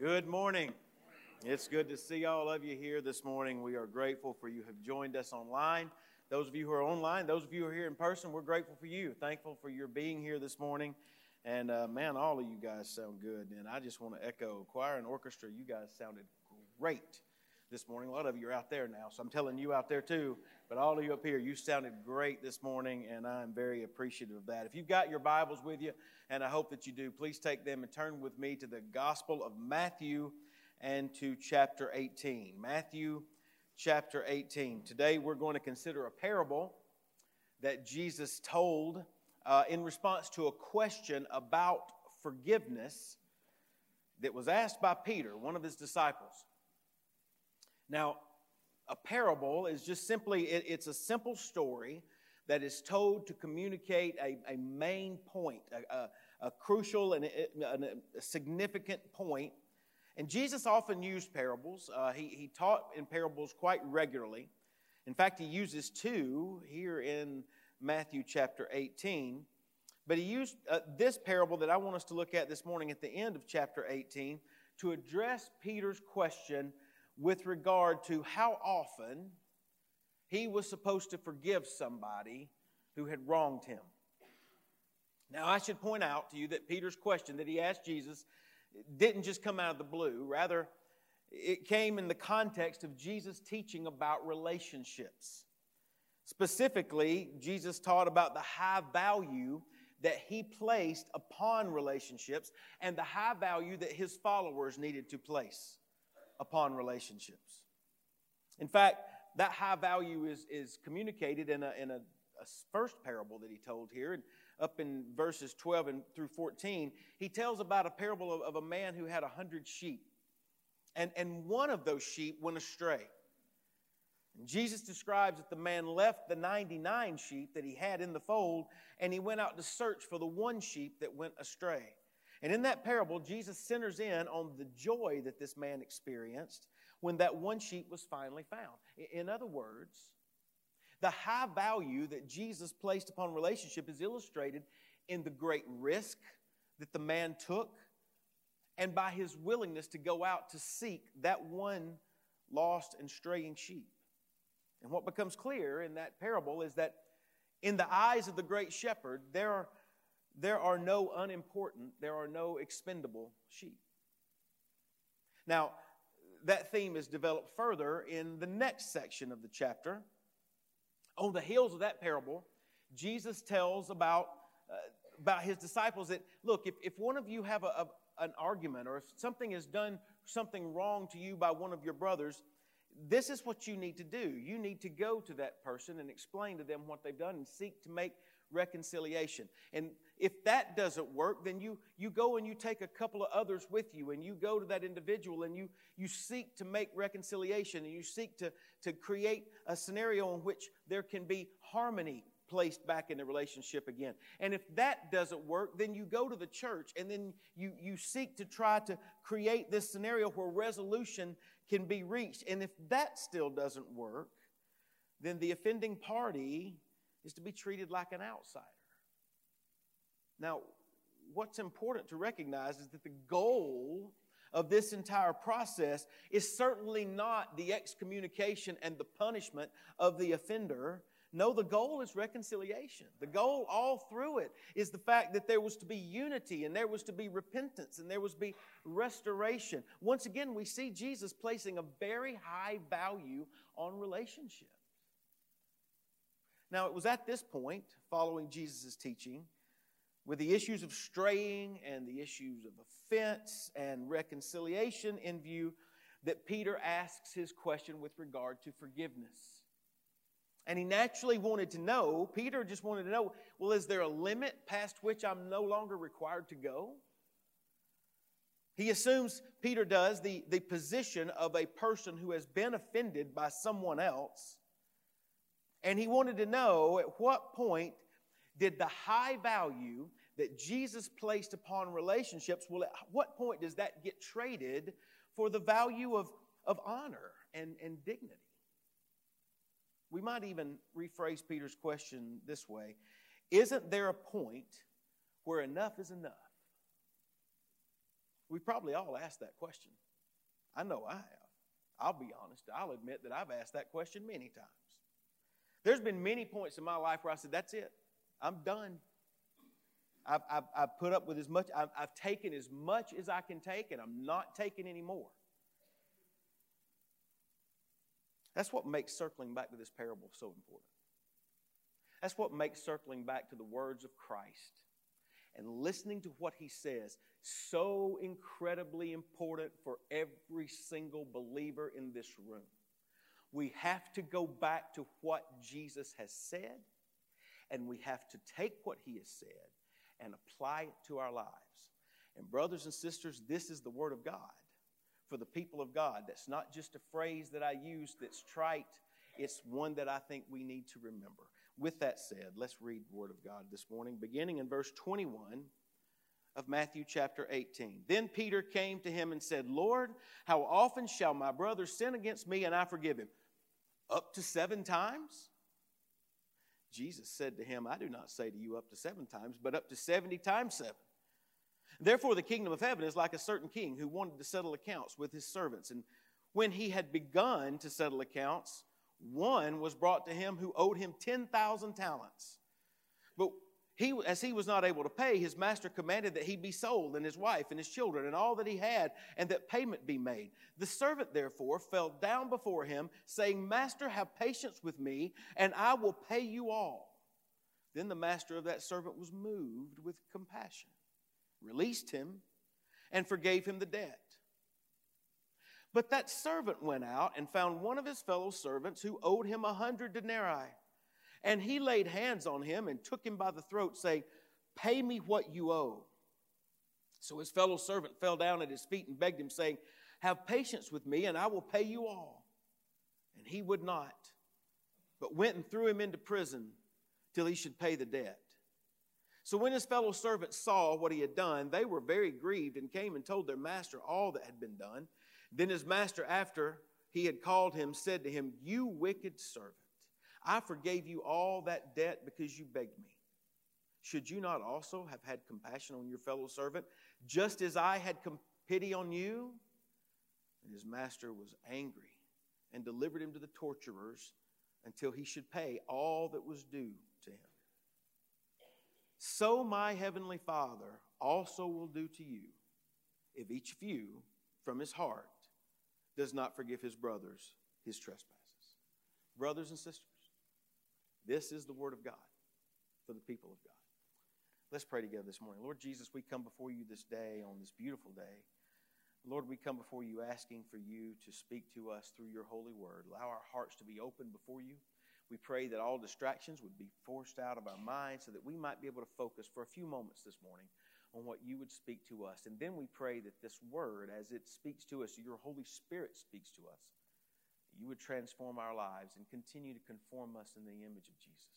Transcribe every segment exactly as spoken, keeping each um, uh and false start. Good morning. It's good to see all of you here this morning. We are grateful for you have joined us online. Those of you who are online, those of you who are here in person, we're grateful for you. Thankful for your being here this morning. And uh, man, all of you guys sound good. And I just want to echo choir and orchestra. You guys sounded great this morning. A lot of you are out there now, so I'm telling you out there too. But all of you up here, you sounded great this morning, and I'm very appreciative of that. If you've got your Bibles with you, and I hope that you do, please take them and turn with me to the Gospel of Matthew and to chapter eighteen. Matthew chapter eighteen. Today we're going to consider a parable that Jesus told uh, in response to a question about forgiveness that was asked by Peter, one of his disciples. Now, a parable is just simply, it, it's a simple story that is told to communicate a, a main point, a, a, a crucial and a, a significant point. And Jesus often used parables. Uh, he, he taught in parables quite regularly. In fact, he uses two here in Matthew chapter eighteen. But he used uh, this parable that I want us to look at this morning at the end of chapter eighteen to address Peter's question with regard to how often he was supposed to forgive somebody who had wronged him. Now, I should point out to you that Peter's question that he asked Jesus didn't just come out of the blue. Rather, it came in the context of Jesus' teaching about relationships. Specifically, Jesus taught about the high value that he placed upon relationships and the high value that his followers needed to place upon relationships. In fact, that high value is, is communicated in, a, in a, a first parable that he told here. And up in verses twelve and through fourteen, he tells about a parable of, of a man who had a hundred sheep. And, and one of those sheep went astray. And Jesus describes that the man left the ninety-nine sheep that he had in the fold, and he went out to search for the one sheep that went astray. And in that parable, Jesus centers in on the joy that this man experienced when that one sheep was finally found. In other words, the high value that Jesus placed upon relationship is illustrated in the great risk that the man took and by his willingness to go out to seek that one lost and straying sheep. And what becomes clear in that parable is that in the eyes of the great shepherd, there are There are no unimportant, there are no expendable sheep. Now, that theme is developed further in the next section of the chapter. On the heels of that parable, Jesus tells about, uh, about his disciples that, look, if, if one of you have a, a, an argument or if something is done, something wrong to you by one of your brothers, this is what you need to do. You need to go to that person and explain to them what they've done and seek to make reconciliation. And if that doesn't work, then you you go and you take a couple of others with you, and you go to that individual and you you seek to make reconciliation, and you seek to to create a scenario in which there can be harmony placed back in the relationship again. And if that doesn't work, then you go to the church, and then you you seek to try to create this scenario where resolution can be reached. And if that still doesn't work, then the offending party is to be treated like an outsider. Now, what's important to recognize is that the goal of this entire process is certainly not the excommunication and the punishment of the offender. No, the goal is reconciliation. The goal all through it is the fact that there was to be unity, and there was to be repentance, and there was to be restoration. Once again, we see Jesus placing a very high value on relationship. Now, it was at this point, following Jesus' teaching, with the issues of straying and the issues of offense and reconciliation in view, that Peter asks his question with regard to forgiveness. And he naturally wanted to know, Peter just wanted to know, well, is there a limit past which I'm no longer required to go? He assumes, Peter does, the, the position of a person who has been offended by someone else. And he wanted to know at what point did the high value that Jesus placed upon relationships, well, at what point does that get traded for the value of, of honor and, and dignity? We might even rephrase Peter's question this way. Isn't there a point where enough is enough? We probably all asked that question. I know I have. I'll be honest. I'll admit that I've asked that question many times. There's been many points in my life where I said, that's it. I'm done. I've, I've, I've put up with as much. I've, I've taken as much as I can take, and I'm not taking any more. That's what makes circling back to this parable so important. That's what makes circling back to the words of Christ and listening to what he says so incredibly important for every single believer in this room. We have to go back to what Jesus has said, and we have to take what he has said and apply it to our lives. And brothers and sisters, this is the Word of God for the people of God. That's not just a phrase that I use that's trite. It's one that I think we need to remember. With that said, let's read the Word of God this morning, beginning in verse twenty-one of Matthew chapter eighteen. Then Peter came to him and said, Lord, how often shall my brother sin against me and I forgive him? Up to seven times? Jesus said to him, I do not say to you up to seven times, but up to seventy times seven. Therefore, the kingdom of heaven is like a certain king who wanted to settle accounts with his servants. And when he had begun to settle accounts, one was brought to him who owed him ten thousand talents. But he, as he was not able to pay, his master commanded that he be sold, and his wife, and his children, and all that he had, and that payment be made. The servant, therefore, fell down before him, saying, Master, have patience with me, and I will pay you all. Then the master of that servant was moved with compassion, released him, and forgave him the debt. But that servant went out and found one of his fellow servants who owed him a hundred denarii. And he laid hands on him and took him by the throat, saying, Pay me what you owe. So his fellow servant fell down at his feet and begged him, saying, Have patience with me, and I will pay you all. And he would not, but went and threw him into prison till he should pay the debt. So when his fellow servants saw what he had done, they were very grieved and came and told their master all that had been done. Then his master, after he had called him, said to him, You wicked servant. I forgave you all that debt because you begged me. Should you not also have had compassion on your fellow servant, just as I had pity on you? And his master was angry and delivered him to the torturers until he should pay all that was due to him. So my heavenly Father also will do to you if each of you from his heart does not forgive his brothers his trespasses. Brothers and sisters, this is the Word of God for the people of God. Let's pray together this morning. Lord Jesus, we come before you this day on this beautiful day. Lord, we come before you asking for you to speak to us through your holy word. Allow our hearts to be open before you. We pray that all distractions would be forced out of our minds so that we might be able to focus for a few moments this morning on what you would speak to us. And then we pray that this word, as it speaks to us, your Holy Spirit speaks to us, you would transform our lives and continue to conform us in the image of Jesus.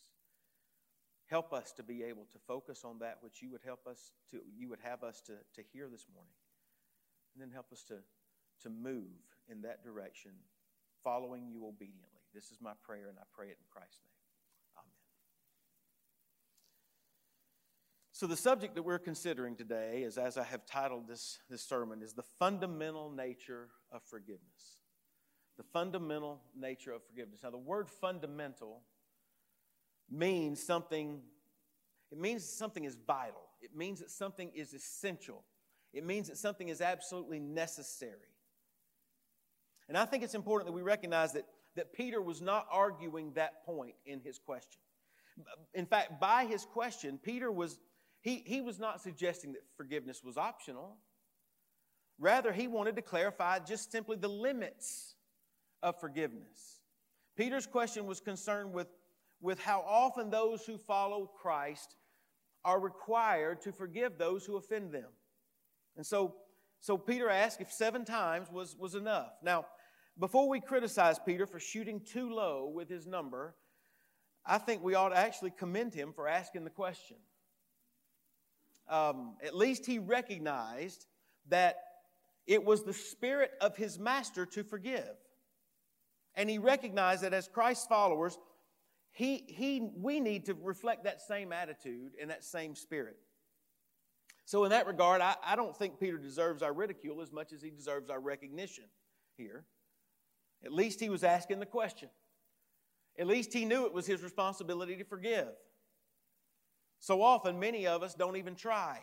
Help us to be able to focus on that which you would help us to, you would have us to, to hear this morning. And then help us to, to move in that direction, following you obediently. This is my prayer, and I pray it in Christ's name. Amen. So the subject that we're considering today is, as I have titled this, this sermon, is the fundamental nature of forgiveness. The fundamental nature of forgiveness. Now, the word fundamental means something, it means something is vital. It means that something is essential. It means that something is absolutely necessary. And I think it's important that we recognize that, that Peter was not arguing that point in his question. In fact, by his question, Peter was, he, he was not suggesting that forgiveness was optional. Rather, he wanted to clarify just simply the limits of forgiveness. Peter's question was concerned with, with how often those who follow Christ are required to forgive those who offend them. And so, so Peter asked if seven times was, was enough. Now, before we criticize Peter for shooting too low with his number, I think we ought to actually commend him for asking the question. Um, at least he recognized that it was the spirit of his master to forgive. And he recognized that as Christ's followers, he, he, we need to reflect that same attitude and that same spirit. So in that regard, I, I don't think Peter deserves our ridicule as much as he deserves our recognition here. At least he was asking the question. At least he knew it was his responsibility to forgive. So often, many of us don't even try.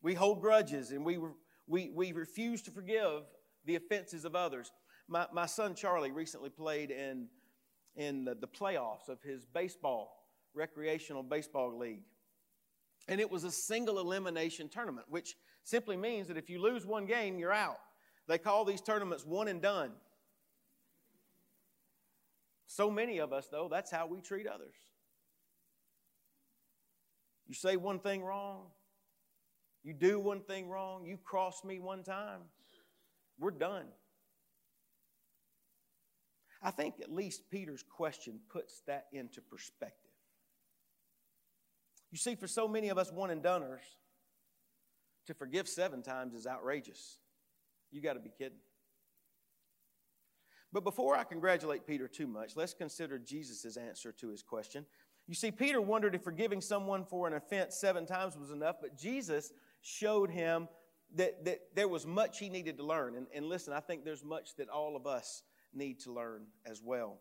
We hold grudges and we, we, we refuse to forgive the offenses of others. My, my son Charlie recently played in, in the, the playoffs of his baseball, recreational baseball league. And it was a single elimination tournament, which simply means that if you lose one game, you're out. They call these tournaments one and done. So many of us, though, that's how we treat others. You say one thing wrong. You do one thing wrong. You cross me one time. We're done. I think at least Peter's question puts that into perspective. You see, for so many of us one and doneers, to forgive seven times is outrageous. You got to be kidding. But before I congratulate Peter too much, let's consider Jesus' answer to his question. You see, Peter wondered if forgiving someone for an offense seven times was enough, but Jesus showed him that, that there was much he needed to learn. And, and listen, I think there's much that all of us need to learn as well.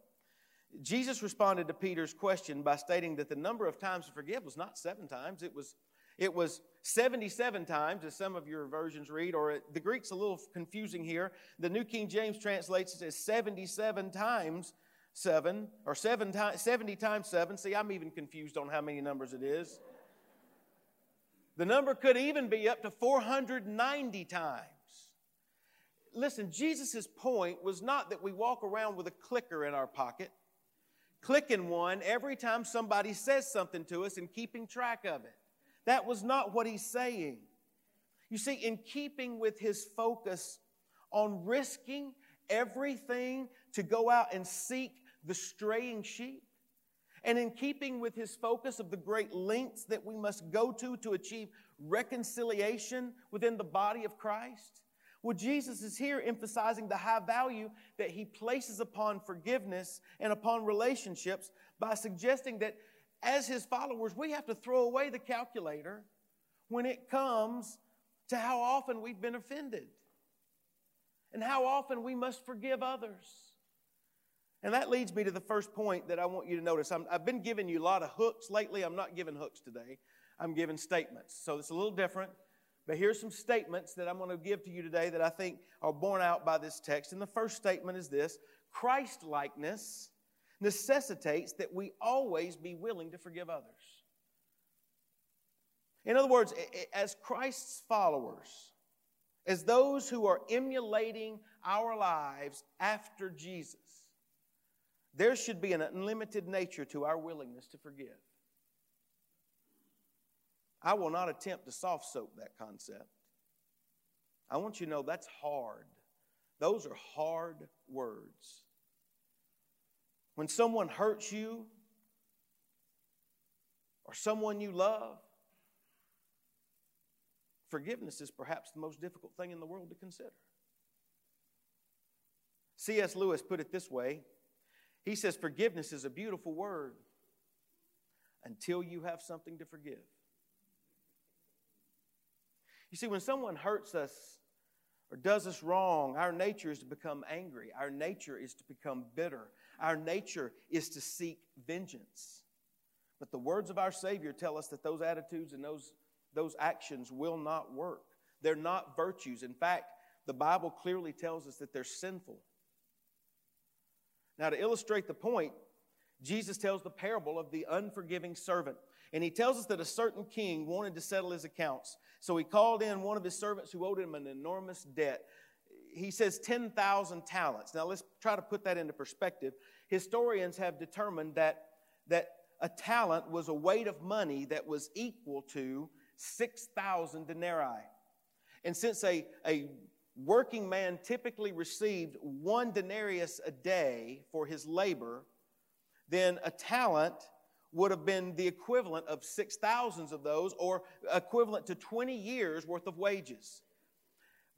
Jesus responded to Peter's question by stating that the number of times to forgive was not seven times. It was, it was seventy-seven times, as some of your versions read, or it, the Greek's a little confusing here. The New King James translates it as seventy-seven times seven, or seven times seventy times seven. See, I'm even confused on how many numbers it is. The number could even be up to four hundred ninety times. Listen, Jesus' point was not that we walk around with a clicker in our pocket, clicking one every time somebody says something to us and keeping track of it. That was not what he's saying. You see, in keeping with his focus on risking everything to go out and seek the straying sheep, and in keeping with his focus of the great lengths that we must go to to achieve reconciliation within the body of Christ, well, Jesus is here emphasizing the high value that he places upon forgiveness and upon relationships by suggesting that as his followers, we have to throw away the calculator when it comes to how often we've been offended and how often we must forgive others. And that leads me to the first point that I want you to notice. I'm, I've been giving you a lot of hooks lately. I'm not giving hooks today. I'm giving statements. So it's a little different. But here's some statements that I'm going to give to you today that I think are borne out by this text. And the first statement is this: Christ-likeness necessitates that we always be willing to forgive others. In other words, as Christ's followers, as those who are emulating our lives after Jesus, there should be an unlimited nature to our willingness to forgive. I will not attempt to soft soap that concept. I want you to know that's hard. Those are hard words. When someone hurts you or someone you love, forgiveness is perhaps the most difficult thing in the world to consider. C S Lewis put it this way. He says, forgiveness is a beautiful word until you have something to forgive. You see, when someone hurts us or does us wrong, our nature is to become angry. Our nature is to become bitter. Our nature is to seek vengeance. But the words of our Savior tell us that those attitudes and those, those actions will not work. They're not virtues. In fact, the Bible clearly tells us that they're sinful. Now, to illustrate the point, Jesus tells the parable of the unforgiving servant. And he tells us that a certain king wanted to settle his accounts. So he called in one of his servants who owed him an enormous debt. He says ten thousand talents. Now let's try to put that into perspective. Historians have determined that, that a talent was a weight of money that was equal to six thousand denarii. And since a, a working man typically received one denarius a day for his labor, then a talent would have been the equivalent of six thousands of those, or equivalent to twenty years worth of wages.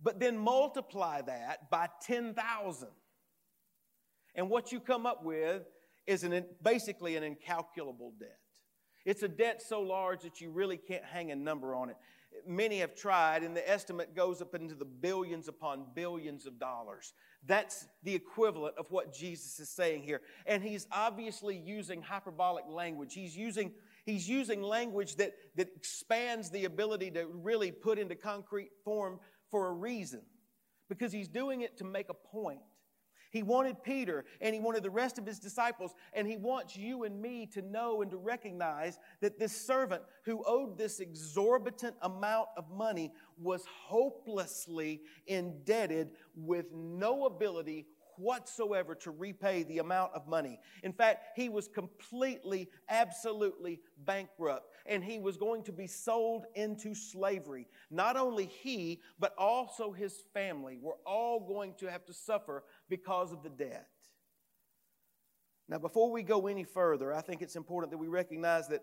But then multiply that by ten thousand. And what you come up with is an, basically an incalculable debt. It's a debt so large that you really can't hang a number on it. Many have tried, and the estimate goes up into the billions upon billions of dollars. That's the equivalent of what Jesus is saying here. And he's obviously using hyperbolic language. He's using, he's using language that, that expands the ability to really put into concrete form for a reason, because he's doing it to make a point. He wanted Peter, and he wanted the rest of his disciples, and he wants you and me to know and to recognize that this servant who owed this exorbitant amount of money was hopelessly indebted with no ability whatsoever to repay the amount of money. In fact, he was completely, absolutely bankrupt, and he was going to be sold into slavery. Not only he, but also his family were all going to have to suffer because of the debt. Now, before we go any further, I think it's important that we recognize that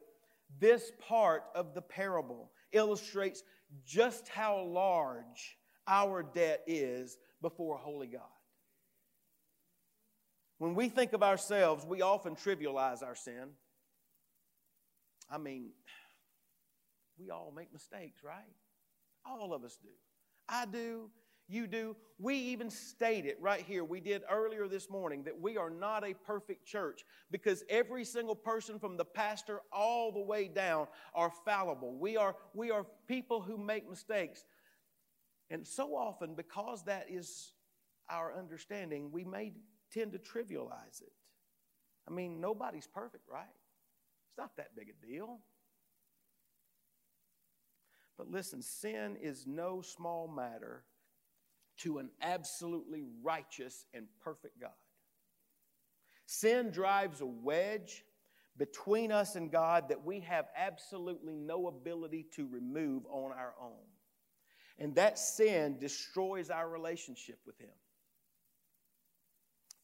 this part of the parable illustrates just how large our debt is before a holy God. When we think of ourselves, we often trivialize our sin. I mean, we all make mistakes, right? All of us do. I do. You do. We even state it right here. We did earlier this morning that we are not a perfect church, because every single person from the pastor all the way down are fallible. We are, we are people who make mistakes. And so often, because that is our understanding, we may tend to trivialize it. I mean, nobody's perfect, right? It's not that big a deal. But listen, sin is no small matter to an absolutely righteous and perfect God. Sin drives a wedge between us and God that we have absolutely no ability to remove on our own. And that sin destroys our relationship with Him.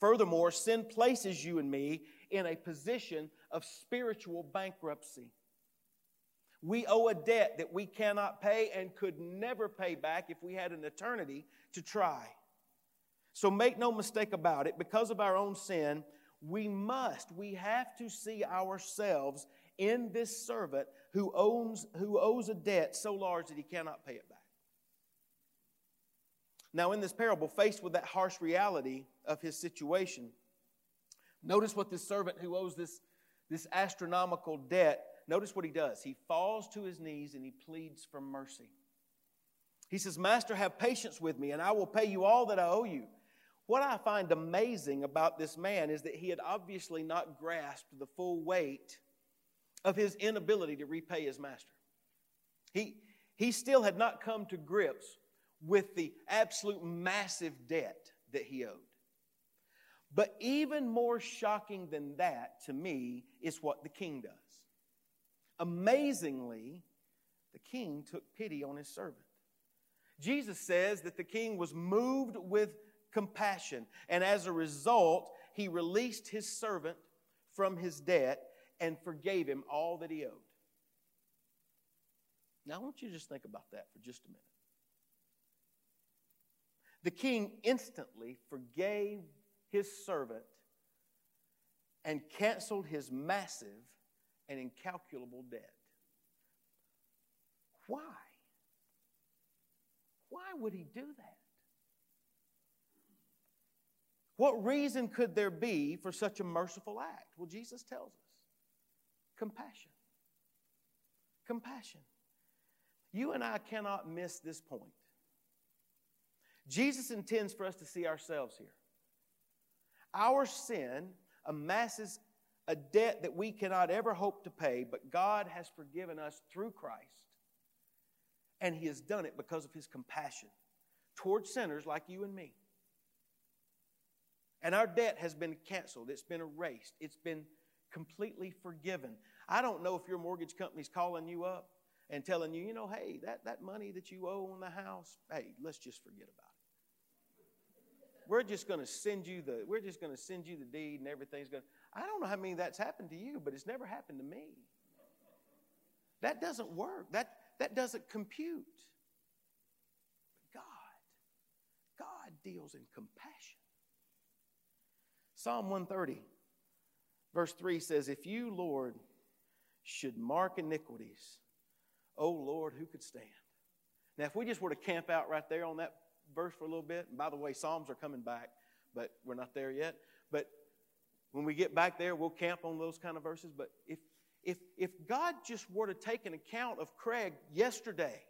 Furthermore, sin places you and me in a position of spiritual bankruptcy. We owe a debt that we cannot pay and could never pay back if we had an eternity to try. So make no mistake about it, because of our own sin, we must, we have to see ourselves in this servant who owns, who owes a debt so large that he cannot pay it back. Now, in this parable, faced with that harsh reality of his situation, notice what this servant who owes this, this astronomical debt, notice what he does. He falls to his knees and he pleads for mercy. He says, "Master, have patience with me, and I will pay you all that I owe you." What I find amazing about this man is that he had obviously not grasped the full weight of his inability to repay his master. He, he still had not come to grips with the absolute massive debt that he owed. But even more shocking than that, to me, is what the king does. Amazingly, the king took pity on his servant. Jesus says that the king was moved with compassion, and as a result, he released his servant from his debt and forgave him all that he owed. Now, I want you to just think about that for just a minute. The king instantly forgave his servant and canceled his massive and incalculable debt. Why? Why would he do that? What reason could there be for such a merciful act? Well, Jesus tells us. Compassion. Compassion. You and I cannot miss this point. Jesus intends for us to see ourselves here. Our sin amasses a debt that we cannot ever hope to pay, but God has forgiven us through Christ, and He has done it because of His compassion towards sinners like you and me. And our debt has been canceled. It's been erased. It's been completely forgiven. I don't know if your mortgage company's calling you up and telling you, you know, hey, that, that money that you owe on the house, hey, let's just forget about it. We're just going to send you the we're just going to send you the deed and everything's going to. I don't know how many that's happened to you, but it's never happened to me. That doesn't work. That that doesn't compute. But God, God deals in compassion. Psalm one thirty, verse three says, "If you, Lord, should mark iniquities, O Lord, who could stand?" Now, if we just were to camp out right there on that verse for a little bit, and by the way, Psalms are coming back, but we're not there yet. But when we get back there, we'll camp on those kind of verses. But if if if God just were to take an account of Craig yesterday,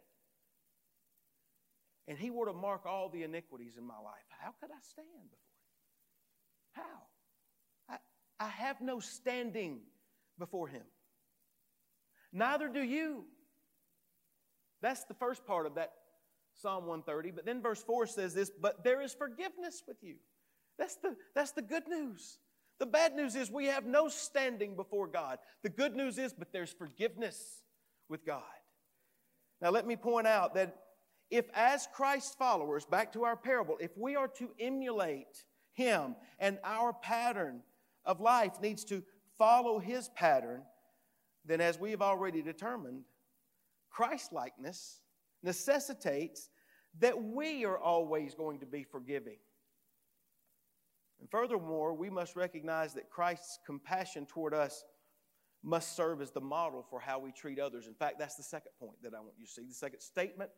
and he were to mark all the iniquities in my life, how could I stand before him? How? I, I have no standing before him. Neither do you. That's the first part of that Psalm one thirty. But then verse four says this, but there is forgiveness with you. That's the, that's the good news. The bad news is we have no standing before God. The good news is, but there's forgiveness with God. Now let me point out that if as Christ's followers, back to our parable, if we are to emulate him and our pattern of life needs to follow his pattern, then as we have already determined, Christ-likeness necessitates that we are always going to be forgiving. And furthermore, we must recognize that Christ's compassion toward us must serve as the model for how we treat others. In fact, that's the second point that I want you to see. The second statement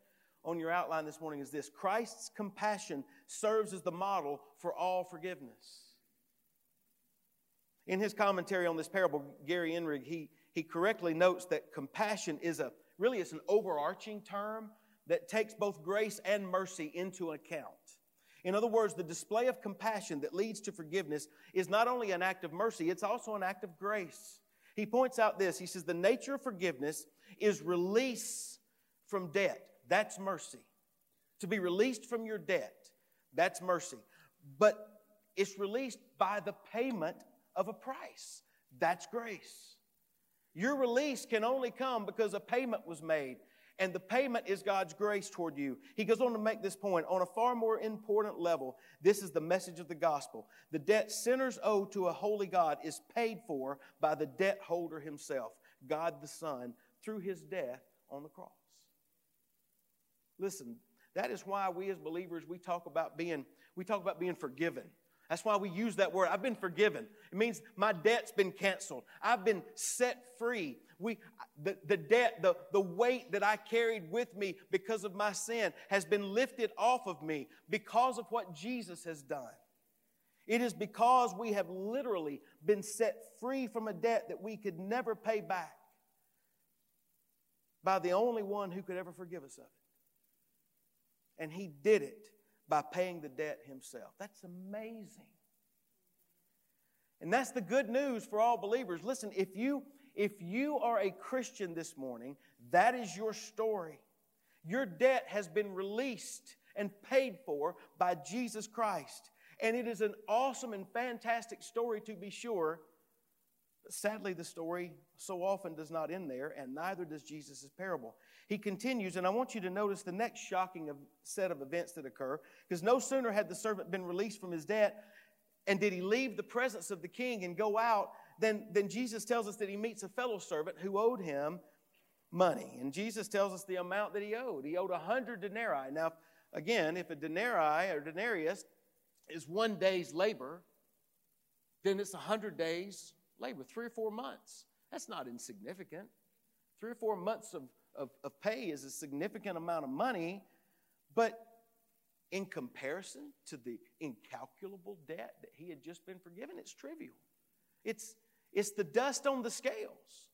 on your outline this morning is this: Christ's compassion serves as the model for all forgiveness. In his commentary on this parable, Gary Enrig, he, he correctly notes that compassion is a Really, it's an overarching term that takes both grace and mercy into account. In other words, the display of compassion that leads to forgiveness is not only an act of mercy, it's also an act of grace. He points out this. He says, the nature of forgiveness is release from debt. That's mercy. To be released from your debt, that's mercy. But it's released by the payment of a price. That's grace. Your release can only come because a payment was made, and the payment is God's grace toward you. He goes on to make this point. On a far more important level, this is the message of the gospel. The debt sinners owe to a holy God is paid for by the debt holder himself, God the Son, through his death on the cross. Listen, that is why we as believers, we talk about being, we talk about being forgiven. That's why we use that word. I've been forgiven. It means my debt's been canceled. I've been set free. We, the, the debt, the, the weight that I carried with me because of my sin has been lifted off of me because of what Jesus has done. It is because we have literally been set free from a debt that we could never pay back by the only one who could ever forgive us of it. And he did it by paying the debt himself. That's amazing. And that's the good news for all believers. Listen, if you, if you are a Christian this morning, that is your story. Your debt has been released and paid for by Jesus Christ. And it is an awesome and fantastic story to be sure. But sadly, the story so often does not end there, and neither does Jesus' parable. He continues, and I want you to notice the next shocking set of events that occur, because no sooner had the servant been released from his debt and did he leave the presence of the king and go out, then, then Jesus tells us that he meets a fellow servant who owed him money. And Jesus tells us the amount that he owed. He owed one hundred denarii. Now, again, if a denarii or denarius is one day's labor, then it's one hundred days labor, three or four months. That's not insignificant. Three or four months of Of, of pay is a significant amount of money, but in comparison to the incalculable debt that he had just been forgiven, it's trivial. It's, it's the dust on the scales.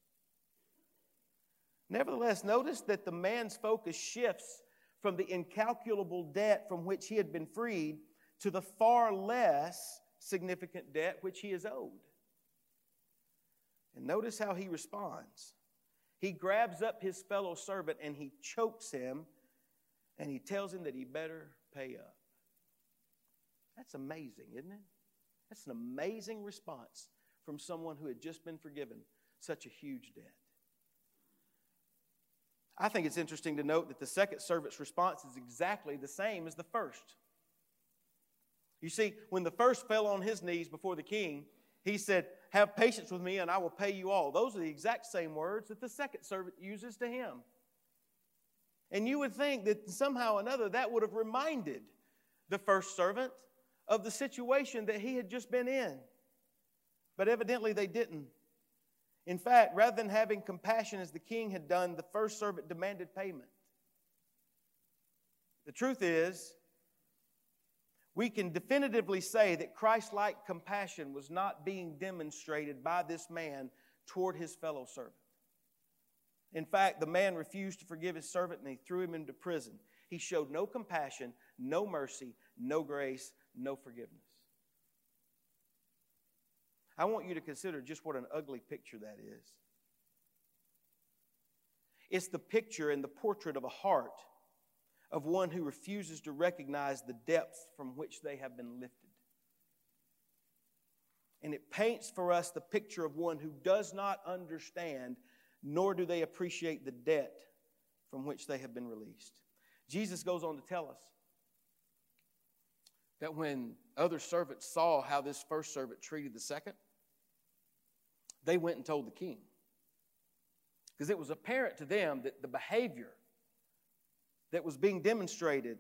Nevertheless, notice that the man's focus shifts from the incalculable debt from which he had been freed to the far less significant debt which he is owed. And notice how he responds. He grabs up his fellow servant and he chokes him and he tells him that he better pay up. That's amazing, isn't it? That's an amazing response from someone who had just been forgiven such a huge debt. I think it's interesting to note that the second servant's response is exactly the same as the first. You see, when the first fell on his knees before the king, he said, "Have patience with me and I will pay you all." Those are the exact same words that the second servant uses to him. And you would think that somehow or another that would have reminded the first servant of the situation that he had just been in. But evidently they didn't. In fact, rather than having compassion as the king had done, the first servant demanded payment. The truth is, we can definitively say that Christ-like compassion was not being demonstrated by this man toward his fellow servant. In fact, the man refused to forgive his servant and he threw him into prison. He showed no compassion, no mercy, no grace, no forgiveness. I want you to consider just what an ugly picture that is. It's the picture and the portrait of a heart of one who refuses to recognize the depths from which they have been lifted. And it paints for us the picture of one who does not understand, nor do they appreciate the debt from which they have been released. Jesus goes on to tell us that when other servants saw how this first servant treated the second, they went and told the king. Because it was apparent to them that the behavior that was being demonstrated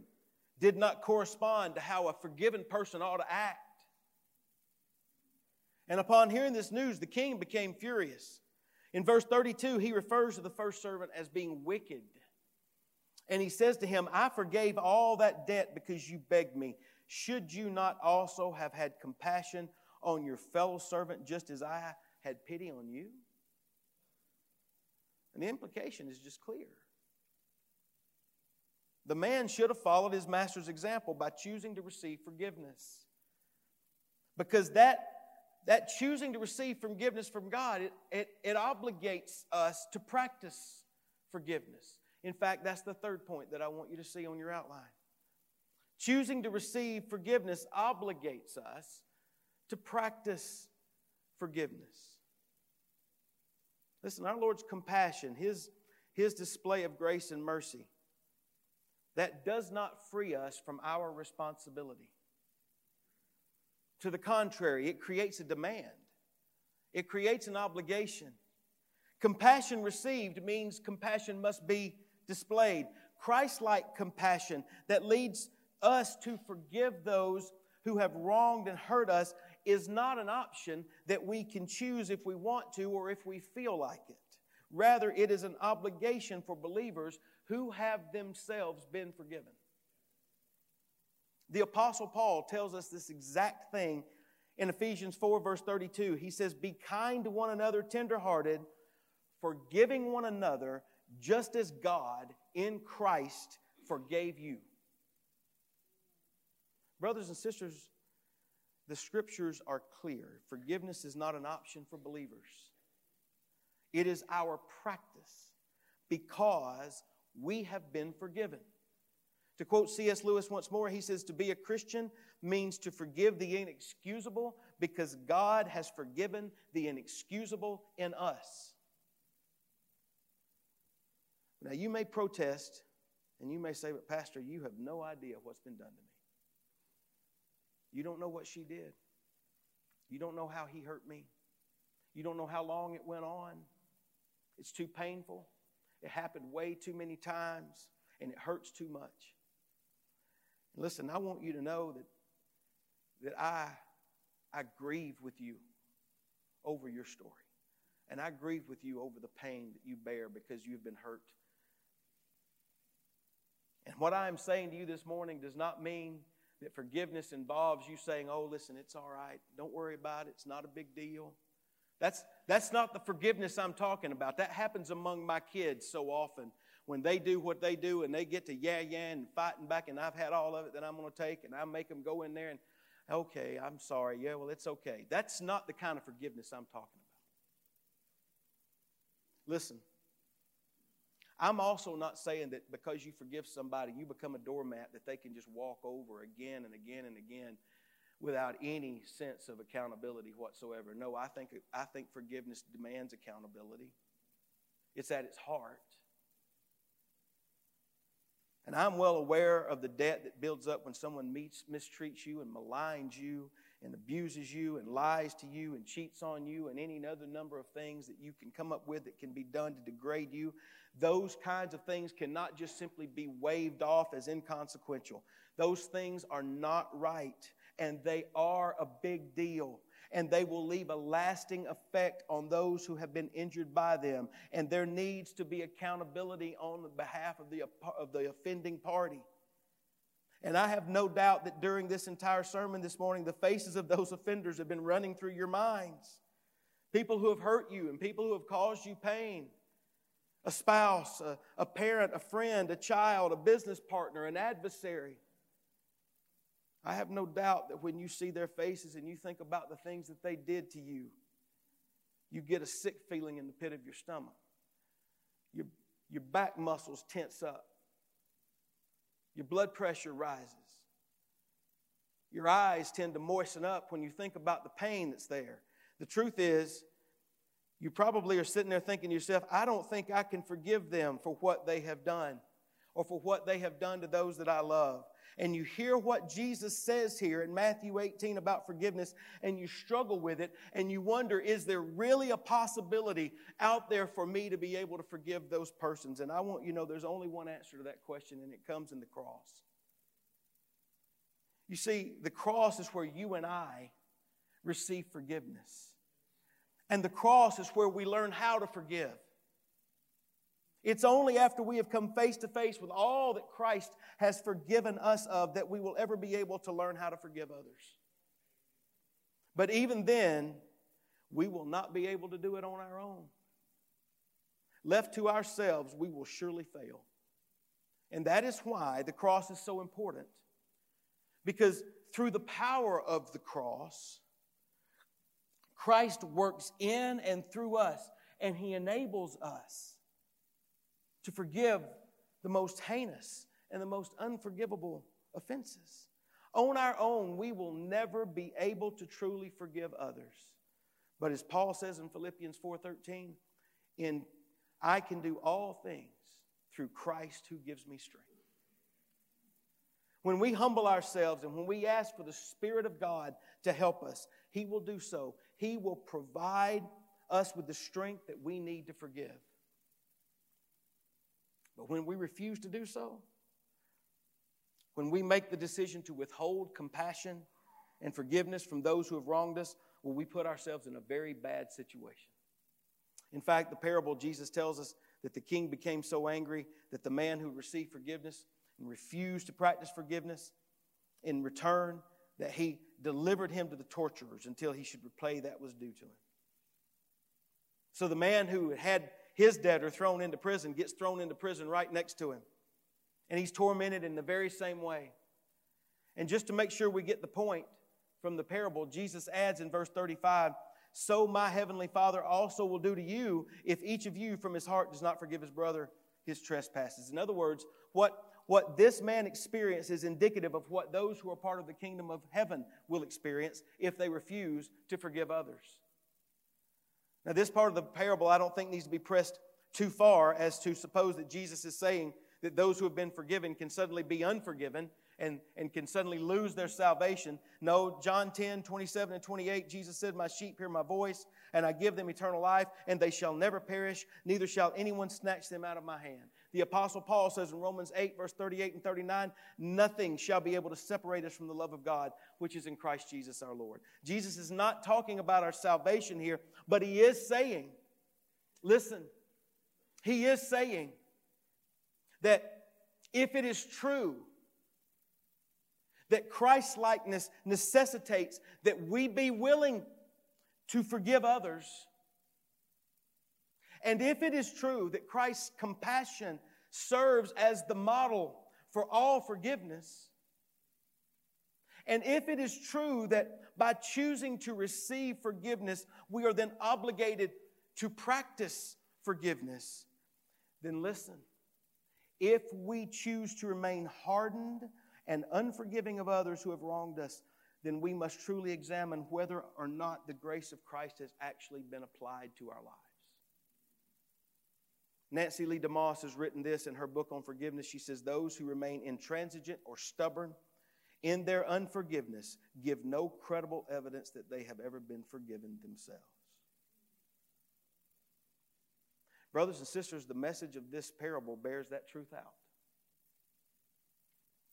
did not correspond to how a forgiven person ought to act. And upon hearing this news, the king became furious. In verse thirty-two, he refers to the first servant as being wicked. And he says to him, I forgave all that debt because you begged me. Should you not also have had compassion on your fellow servant just as I had pity on you? And the implication is just clear. The man should have followed his master's example by choosing to receive forgiveness. Because that, that choosing to receive forgiveness from God, it, it, it obligates us to practice forgiveness. In fact, that's the third point that I want you to see on your outline. Choosing to receive forgiveness obligates us to practice forgiveness. Listen, our Lord's compassion, His, His display of grace and mercy, that does not free us from our responsibility. To the contrary, it creates a demand. It creates an obligation. Compassion received means compassion must be displayed. Christ-like compassion that leads us to forgive those who have wronged and hurt us is not an option that we can choose if we want to or if we feel like it. Rather, it is an obligation for believers who have themselves been forgiven. The Apostle Paul tells us this exact thing in Ephesians four, verse thirty-two. He says, be kind to one another, tenderhearted, forgiving one another, just as God in Christ forgave you. Brothers and sisters, the Scriptures are clear. Forgiveness is not an option for believers. It is our practice because we have been forgiven. To quote C S Lewis once more, he says, to be a Christian means to forgive the inexcusable because God has forgiven the inexcusable in us. Now, you may protest, and you may say, but Pastor, you have no idea what's been done to me. You don't know what she did. You don't know how he hurt me. You don't know how long it went on. It's too painful. It happened way too many times, and it hurts too much. Listen, I want you to know that, that I, I grieve with you over your story. And I grieve with you over the pain that you bear because you've been hurt. And what I am saying to you this morning does not mean that forgiveness involves you saying, oh, listen, it's all right. Don't worry about it. It's not a big deal. That's, that's not the forgiveness I'm talking about. That happens among my kids so often when they do what they do and they get to yeah, yeah, and fighting back, and I've had all of it that I'm going to take, and I make them go in there and, okay, I'm sorry. Yeah, well, it's okay. That's not the kind of forgiveness I'm talking about. Listen, I'm also not saying that because you forgive somebody, you become a doormat that they can just walk over again and again and again without any sense of accountability whatsoever. No, I think, I think forgiveness demands accountability. It's at its heart. And I'm well aware of the debt that builds up when someone meets, mistreats you and maligns you and abuses you and lies to you and cheats on you and any other number of things that you can come up with that can be done to degrade you. Those kinds of things cannot just simply be waved off as inconsequential. Those things are not right, and they are a big deal, and they will leave a lasting effect on those who have been injured by them, and there needs to be accountability on the behalf of the, of the offending party. And I have no doubt that during this entire sermon this morning, the faces of those offenders have been running through your minds. People who have hurt you and people who have caused you pain. A spouse, a, a parent, a friend, a child, a business partner, an adversary. I have no doubt that when you see their faces and you think about the things that they did to you, you get a sick feeling in the pit of your stomach. Your, your back muscles tense up. Your blood pressure rises. Your eyes tend to moisten up when you think about the pain that's there. The truth is, you probably are sitting there thinking to yourself, I don't think I can forgive them for what they have done or for what they have done to those that I love. And you hear what Jesus says here in Matthew eighteen about forgiveness, and you struggle with it, and you wonder, is there really a possibility out there for me to be able to forgive those persons? And I want you to know there's only one answer to that question, and it comes in the cross. You see, the cross is where you and I receive forgiveness. And the cross is where we learn how to forgive. It's only after we have come face to face with all that Christ has forgiven us of that we will ever be able to learn how to forgive others. But even then, we will not be able to do it on our own. Left to ourselves, we will surely fail. And that is why the cross is so important. Because through the power of the cross, Christ works in and through us, and He enables us to forgive the most heinous and the most unforgivable offenses. On our own, we will never be able to truly forgive others. But as Paul says in Philippians four thirteen, in I can do all things through Christ who gives me strength. When we humble ourselves and when we ask for the Spirit of God to help us, He will do so. He will provide us with the strength that we need to forgive. But when we refuse to do so, when we make the decision to withhold compassion and forgiveness from those who have wronged us, well, we put ourselves in a very bad situation. In fact, the parable Jesus tells us that the king became so angry that the man who received forgiveness and refused to practice forgiveness in return, that he delivered him to the torturers until he should repay that was due to him. So the man who had his debtor thrown into prison gets thrown into prison right next to him. And he's tormented in the very same way. And just to make sure we get the point from the parable, Jesus adds in verse thirty-five, "So my heavenly Father also will do to you if each of you from his heart does not forgive his brother his trespasses." In other words, what, what this man experienced is indicative of what those who are part of the kingdom of heaven will experience if they refuse to forgive others. Now, this part of the parable I don't think needs to be pressed too far as to suppose that Jesus is saying that those who have been forgiven can suddenly be unforgiven and, and can suddenly lose their salvation. No, John ten, twenty-seven and twenty-eight, Jesus said, "My sheep hear my voice, and I give them eternal life, and they shall never perish, neither shall anyone snatch them out of my hand." The Apostle Paul says in Romans eight, verse thirty-eight and thirty-nine, "Nothing shall be able to separate us from the love of God, which is in Christ Jesus our Lord." Jesus is not talking about our salvation here, but He is saying, listen, He is saying that if it is true that Christ-likeness necessitates that we be willing to forgive others, and if it is true that Christ's compassion serves as the model for all forgiveness, and if it is true that by choosing to receive forgiveness, we are then obligated to practice forgiveness, then listen, if we choose to remain hardened and unforgiving of others who have wronged us, then we must truly examine whether or not the grace of Christ has actually been applied to our lives. Nancy Lee DeMoss has written this in her book on forgiveness. She says, "Those who remain intransigent or stubborn in their unforgiveness give no credible evidence that they have ever been forgiven themselves." Brothers and sisters, the message of this parable bears that truth out.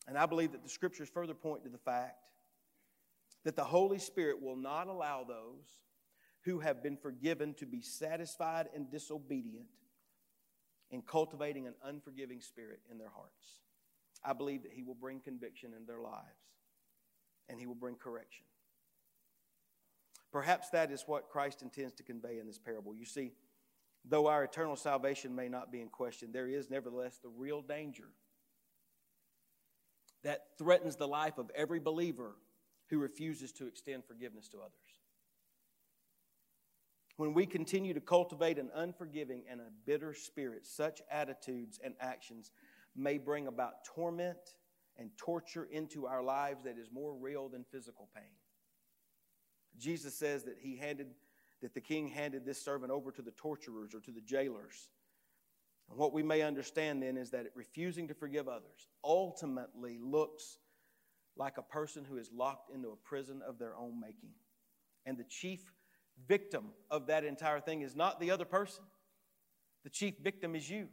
And I believe that the Scriptures further point to the fact that the Holy Spirit will not allow those who have been forgiven to be satisfied and disobedient in cultivating an unforgiving spirit in their hearts. I believe that he will bring conviction in their lives and he will bring correction. Perhaps that is what Christ intends to convey in this parable. You see, though our eternal salvation may not be in question, there is nevertheless the real danger that threatens the life of every believer who refuses to extend forgiveness to others. When we continue to cultivate an unforgiving and a bitter spirit, such attitudes and actions may bring about torment and torture into our lives that is more real than physical pain. Jesus says that he handed, that the king handed this servant over to the torturers or to the jailers. And what we may understand then is that refusing to forgive others ultimately looks like a person who is locked into a prison of their own making. And the chief victim of that entire thing is not the other person. The chief victim is you.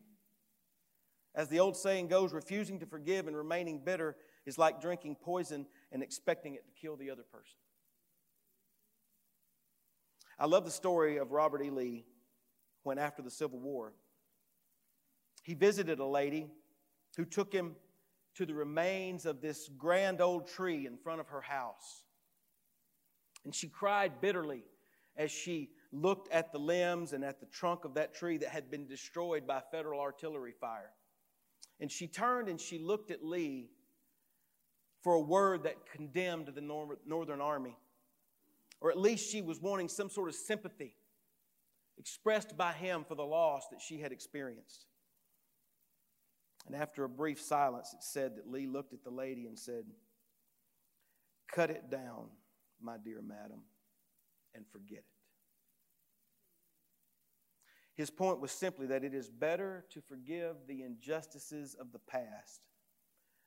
As the old saying goes, refusing to forgive and remaining bitter is like drinking poison and expecting it to kill the other person. I love the story of Robert E. Lee when, after the Civil War, he visited a lady who took him to the remains of this grand old tree in front of her house. And she cried bitterly as she looked at the limbs and at the trunk of that tree that had been destroyed by federal artillery fire. And she turned and she looked at Lee for a word that condemned the nor- Northern Army. Or at least she was wanting some sort of sympathy expressed by him for the loss that she had experienced. And after a brief silence, it said that Lee looked at the lady and said, "Cut it down, my dear madam, and forget it." His point was simply that it is better to forgive the injustices of the past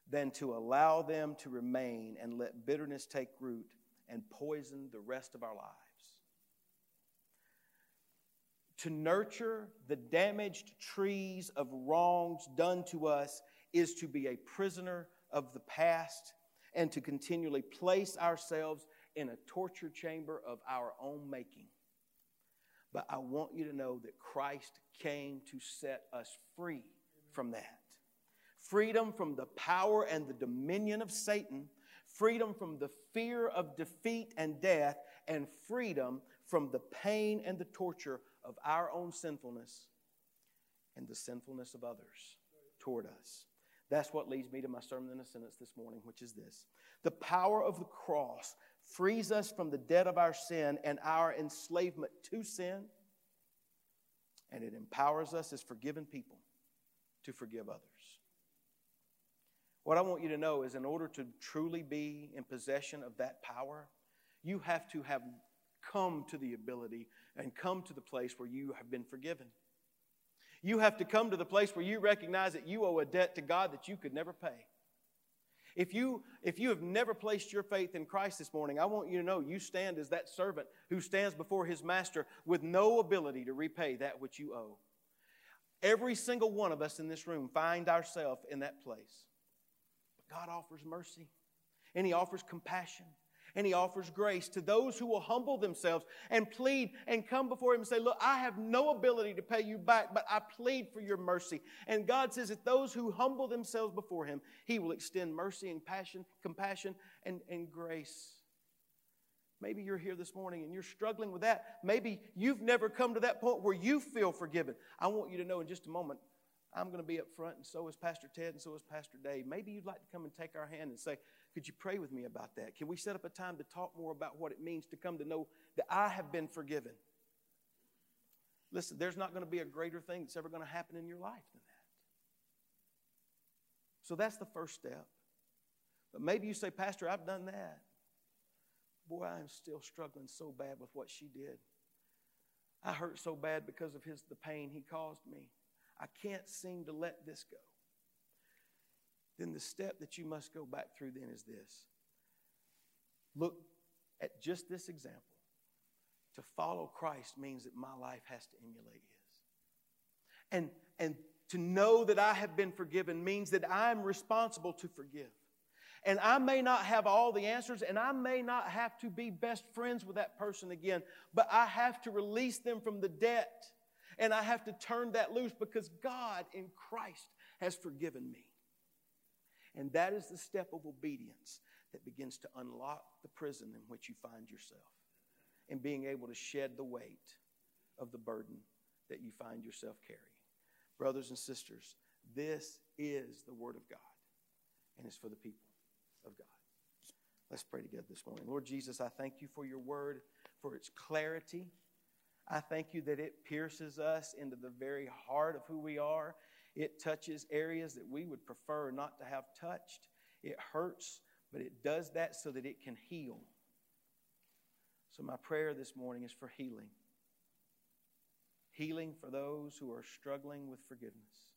than to allow them to remain and let bitterness take root and poison the rest of our lives. To nurture the damaged trees of wrongs done to us is to be a prisoner of the past and to continually place ourselves in a torture chamber of our own making. But I want you to know that Christ came to set us free from that. Freedom from the power and the dominion of Satan, freedom from the fear of defeat and death, and freedom from the pain and the torture of our own sinfulness and the sinfulness of others toward us. That's what leads me to my sermon in a sentence this morning, which is this. The power of the cross frees us from the debt of our sin and our enslavement to sin, and it empowers us as forgiven people to forgive others. What I want you to know is in order to truly be in possession of that power, you have to have come to the ability and come to the place where you have been forgiven. You have to come to the place where you recognize that you owe a debt to God that you could never pay. If you, if you have never placed your faith in Christ this morning, I want you to know you stand as that servant who stands before his master with no ability to repay that which you owe. Every single one of us in this room find ourselves in that place. God offers mercy, and he offers compassion, and he offers grace to those who will humble themselves and plead and come before him and say, "Look, I have no ability to pay you back, but I plead for your mercy." And God says that those who humble themselves before him, he will extend mercy and passion, compassion and, and grace. Maybe you're here this morning and you're struggling with that. Maybe you've never come to that point where you feel forgiven. I want you to know in just a moment, I'm going to be up front, and so is Pastor Ted, and so is Pastor Dave. Maybe you'd like to come and take our hand and say, "Could you pray with me about that? Can we set up a time to talk more about what it means to come to know that I have been forgiven?" Listen, there's not going to be a greater thing that's ever going to happen in your life than that. So that's the first step. But maybe you say, "Pastor, I've done that. Boy, I am still struggling so bad with what she did. I hurt so bad because of his the pain he caused me. I can't seem to let this go." Then the step that you must go back through then is this. Look at just this example. To follow Christ means that my life has to emulate his. And, and to know that I have been forgiven means that I'm responsible to forgive. And I may not have all the answers, and I may not have to be best friends with that person again, but I have to release them from the debt. And I have to turn that loose because God in Christ has forgiven me. And that is the step of obedience that begins to unlock the prison in which you find yourself and being able to shed the weight of the burden that you find yourself carrying. Brothers and sisters, this is the Word of God, and it's for the people of God. Let's pray together this morning. Lord Jesus, I thank you for your Word, for its clarity. I thank you that it pierces us into the very heart of who we are. It touches areas that we would prefer not to have touched. It hurts, but it does that so that it can heal. So my prayer this morning is for healing. Healing for those who are struggling with forgiveness.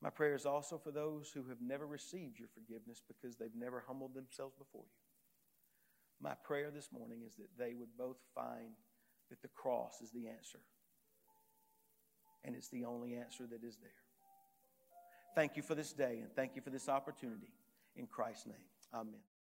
My prayer is also for those who have never received your forgiveness because they've never humbled themselves before you. My prayer this morning is that they would both find that the cross is the answer. And it's the only answer that is there. Thank you for this day, and thank you for this opportunity. In Christ's name, amen.